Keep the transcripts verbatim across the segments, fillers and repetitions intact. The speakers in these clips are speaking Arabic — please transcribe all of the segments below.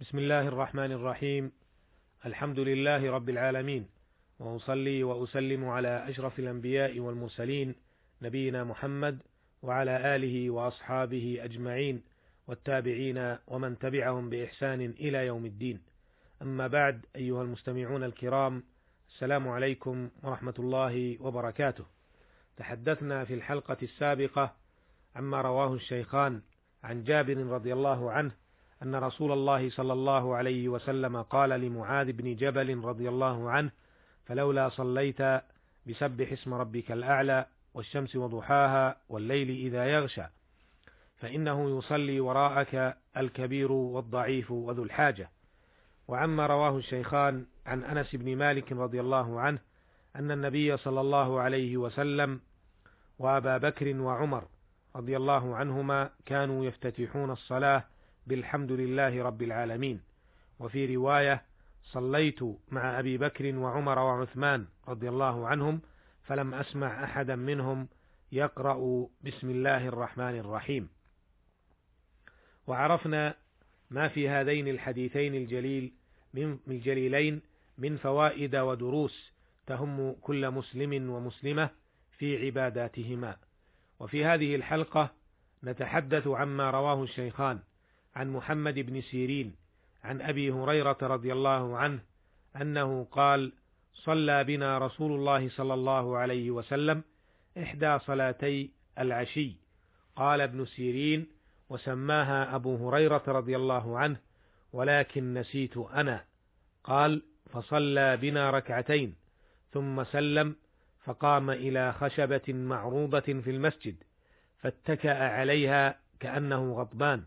بسم الله الرحمن الرحيم. الحمد لله رب العالمين، وأصلي وأسلم على أشرف الأنبياء والمرسلين نبينا محمد وعلى آله وأصحابه أجمعين والتابعين ومن تبعهم بإحسان إلى يوم الدين. أما بعد، أيها المستمعون الكرام، السلام عليكم ورحمة الله وبركاته. تحدثنا في الحلقة السابقة عما رواه الشيخان عن جابر رضي الله عنه أن رسول الله صلى الله عليه وسلم قال لمعاذ بن جبل رضي الله عنه: فلولا صليت بسبح اسم ربك الأعلى والشمس وضحاها والليل إذا يغشى، فإنه يصلي وراءك الكبير والضعيف وذو الحاجة. وعما رواه الشيخان عن أنس بن مالك رضي الله عنه أن النبي صلى الله عليه وسلم وأبا بكر وعمر رضي الله عنهما كانوا يفتتحون الصلاة بالحمد لله رب العالمين. وفي رواية: صليت مع أبي بكر وعمر وعثمان رضي الله عنهم فلم أسمع أحدا منهم يقرأ بسم الله الرحمن الرحيم. وعرفنا ما في هذين الحديثين الجليل من الجليلين من فوائد ودروس تهم كل مسلم ومسلمة في عباداتهما. وفي هذه الحلقة نتحدث عما رواه الشيخان عن محمد بن سيرين عن أبي هريرة رضي الله عنه أنه قال: صلى بنا رسول الله صلى الله عليه وسلم إحدى صلاتي العشي. قال ابن سيرين: وسماها أبو هريرة رضي الله عنه، ولكن نسيت أنا. قال: فصلى بنا ركعتين ثم سلم، فقام إلى خشبة معروضة في المسجد، فاتكأ عليها كأنه غضبان،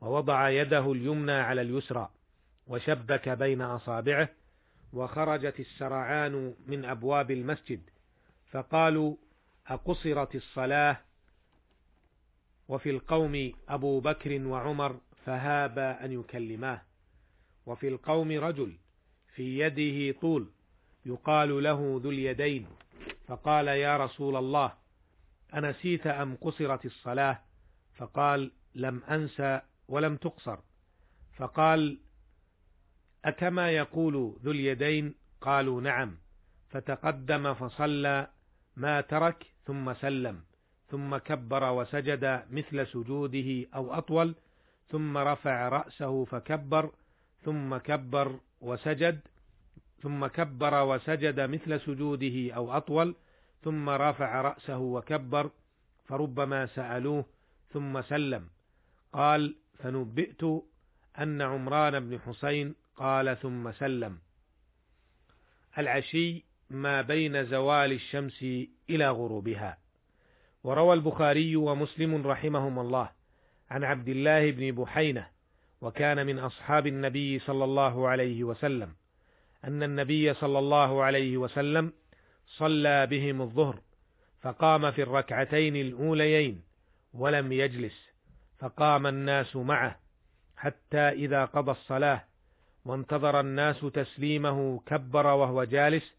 ووضع يده اليمنى على اليسرى، وشبك بين أصابعه، وخرجت السرعان من أبواب المسجد، فقالوا: أقصرت الصلاة. وفي القوم أبو بكر وعمر فهابا أن يكلماه. وفي القوم رجل في يده طول يقال له ذو اليدين، فقال: يا رسول الله، أنسيت أم قصرت الصلاة؟ فقال: لم أنسى ولم تقصر. فقال: أكما يقول ذو اليدين؟ قالوا: نعم. فتقدم فصلى ما ترك ثم سلم، ثم كبر وسجد مثل سجوده أو أطول، ثم رفع رأسه فكبر، ثم كبر وسجد ثم كبر وسجد مثل سجوده أو أطول، ثم رفع رأسه وكبر، فربما سألوه، ثم سلم. قال: فنبئت أن عمران بن حسين قال: ثم سلم. العشي ما بين زوال الشمس إلى غروبها. وروى البخاري ومسلم رحمهم الله عن عبد الله بن بحينة، وكان من أصحاب النبي صلى الله عليه وسلم، أن النبي صلى الله عليه وسلم صلى بهم الظهر، فقام في الركعتين الأوليين ولم يجلس، فقام الناس معه حتى إذا قضى الصلاة وانتظر الناس تسليمه كبر وهو جالس،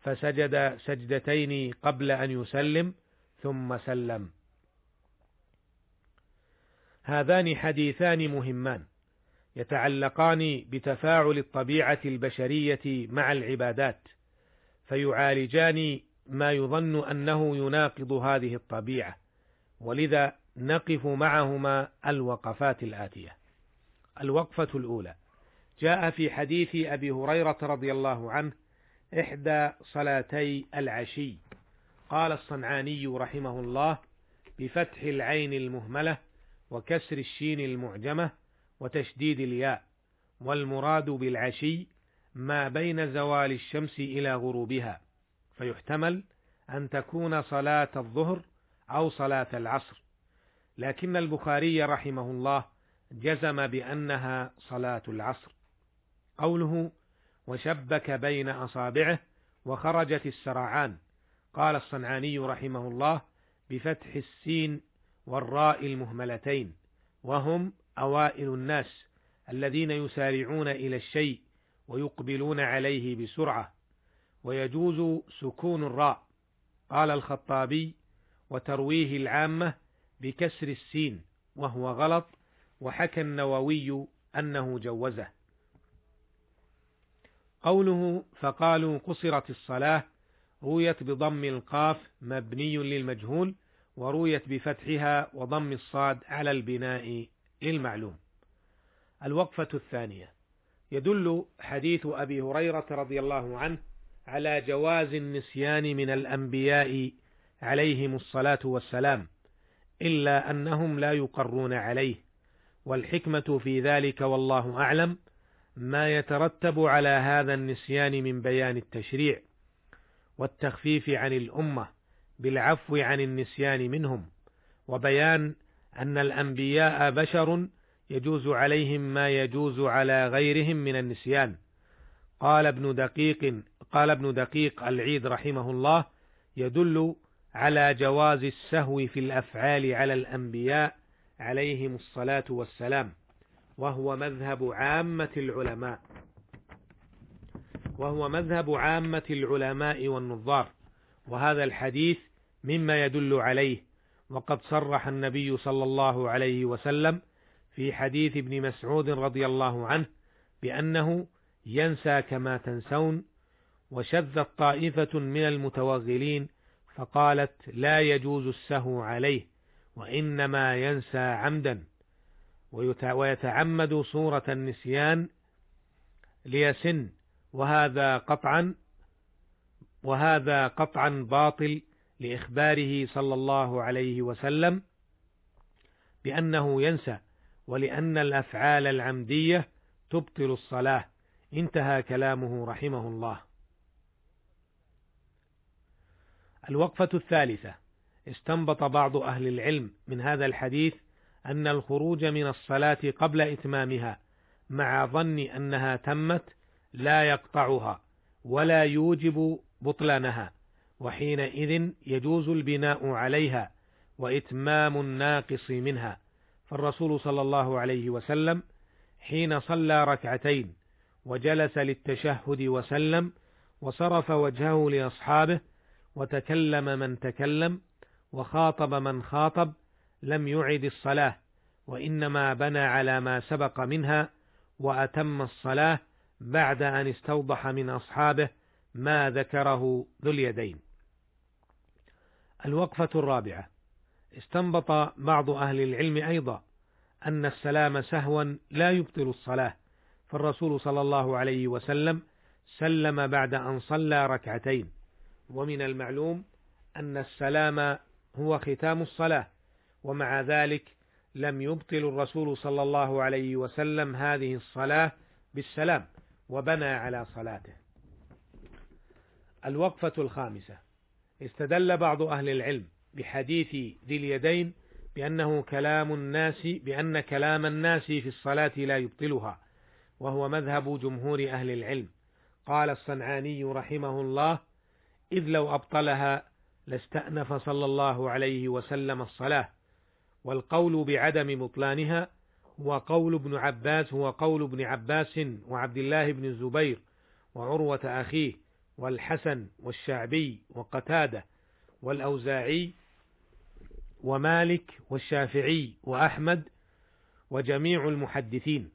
فسجد سجدتين قبل أن يسلم ثم سلم. هذان حديثان مهمان يتعلقان بتفاعل الطبيعة البشرية مع العبادات، فيعالجان ما يظن أنه يناقض هذه الطبيعة، ولذا نقف معهما الوقفات الآتية. الوقفة الأولى: جاء في حديث أبي هريرة رضي الله عنه إحدى صلاتي العشي. قال الصنعاني رحمه الله: بفتح العين المهملة وكسر الشين المعجمة وتشديد الياء، والمراد بالعشي ما بين زوال الشمس إلى غروبها، فيحتمل أن تكون صلاة الظهر أو صلاة العصر، لكن البخاري رحمه الله جزم بأنها صلاة العصر. قوله: وشبك بين أصابعه وخرجت السرعان، قال الصنعاني رحمه الله: بفتح السين والراء المهملتين، وهم أوائل الناس الذين يسارعون إلى الشيء ويقبلون عليه بسرعة، ويجوز سكون الراء. قال الخطابي: وترويه العامة بكسر السين وهو غلط، وحكى النووي أنه جوزه. قوله فقالوا قصرت الصلاة رويت بضم القاف مبني للمجهول، ورويت بفتحها وضم الصاد على البناء للمعلوم. الوقفة الثانية: يدل حديث أبي هريرة رضي الله عنه على جواز النسيان من الأنبياء عليهم الصلاة والسلام، إلا أنهم لا يقرون عليه، والحكمة في ذلك والله أعلم ما يترتب على هذا النسيان من بيان التشريع والتخفيف عن الأمة بالعفو عن النسيان منهم، وبيان أن الأنبياء بشر يجوز عليهم ما يجوز على غيرهم من النسيان. قال ابن دقيق قال ابن دقيق العيد رحمه الله: يدل على جواز السهو في الأفعال على الأنبياء عليهم الصلاة والسلام، وهو مذهب عامة العلماء وهو مذهب عامة العلماء والنظار، وهذا الحديث مما يدل عليه. وقد صرح النبي صلى الله عليه وسلم في حديث ابن مسعود رضي الله عنه بأنه ينسى كما تنسون، وشذت طائفة من المتوغلين فقالت لا يجوز السهو عليه، وإنما ينسى عمدا ويتعمد صورة النسيان ليسن، وهذا قطعا وهذا قطعا باطل، لإخباره صلى الله عليه وسلم بأنه ينسى، ولأن الأفعال العمدية تبطل الصلاة. انتهى كلامه رحمه الله. الوقفة الثالثة: استنبط بعض أهل العلم من هذا الحديث أن الخروج من الصلاة قبل إتمامها مع ظن أنها تمت لا يقطعها ولا يوجب بطلانها، وحينئذ يجوز البناء عليها وإتمام الناقص منها. فالرسول صلى الله عليه وسلم حين صلى ركعتين وجلس للتشهد وسلم، وصرف وجهه لأصحابه، وتكلم من تكلم، وخاطب من خاطب، لم يعد الصلاة، وإنما بنى على ما سبق منها وأتم الصلاة بعد أن استوضح من أصحابه ما ذكره ذو اليدين. الوقفة الرابعة: استنبط بعض أهل العلم أيضا أن السلام سهوا لا يبطل الصلاة، فالرسول صلى الله عليه وسلم سلم بعد أن صلى ركعتين، ومن المعلوم أن السلام هو ختام الصلاة، ومع ذلك لم يبطل الرسول صلى الله عليه وسلم هذه الصلاة بالسلام، وبنى على صلاته. الوقفة الخامسة: استدل بعض أهل العلم بحديث ذي اليدين بأنه كلام الناس بأن كلام الناس في الصلاة لا يبطلها، وهو مذهب جمهور أهل العلم. قال الصنعاني رحمه الله: إذ لو أبطلها لاستأنف صلى الله عليه وسلم الصلاة، والقول بعدم بطلانها هو قول ابن عباس هو قول ابن عباس وعبد الله بن الزبير وعروة أخيه والحسن والشعبي وقتادة والأوزاعي ومالك والشافعي وأحمد وجميع المحدثين،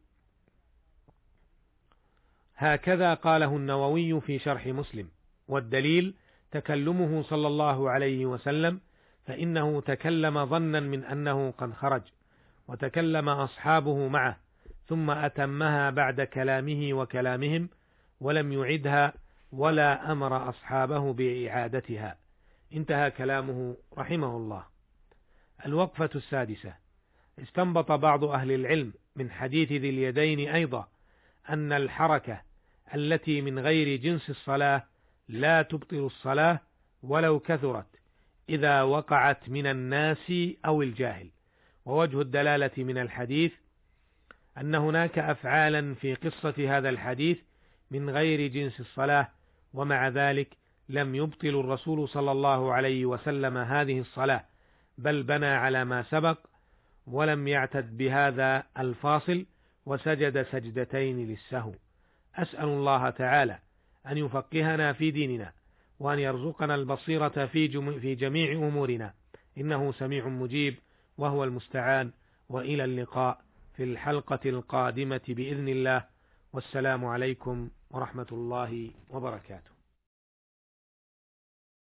هكذا قاله النووي في شرح مسلم. والدليل تكلمه صلى الله عليه وسلم، فإنه تكلم ظنا من أنه قد خرج، وتكلم أصحابه معه، ثم أتمها بعد كلامه وكلامهم، ولم يعدها ولا أمر أصحابه بإعادتها. انتهى كلامه رحمه الله. الوقفة السادسة: استنبط بعض أهل العلم من حديث ذي اليدين أيضا أن الحركة التي من غير جنس الصلاة لا تبطل الصلاة ولو كثرت، إذا وقعت من الناس أو الجاهل. ووجه الدلالة من الحديث أن هناك أفعالا في قصة هذا الحديث من غير جنس الصلاة، ومع ذلك لم يبطل الرسول صلى الله عليه وسلم هذه الصلاة، بل بنى على ما سبق، ولم يعتد بهذا الفاصل، وسجد سجدتين للسهو. أسأل الله تعالى أن يفقهنا في ديننا، وأن يرزقنا البصيرة في جميع أمورنا، إنه سميع مجيب، وهو المستعان. وإلى اللقاء. في الحلقة القادمة بإذن الله، والسلام عليكم ورحمة الله وبركاته.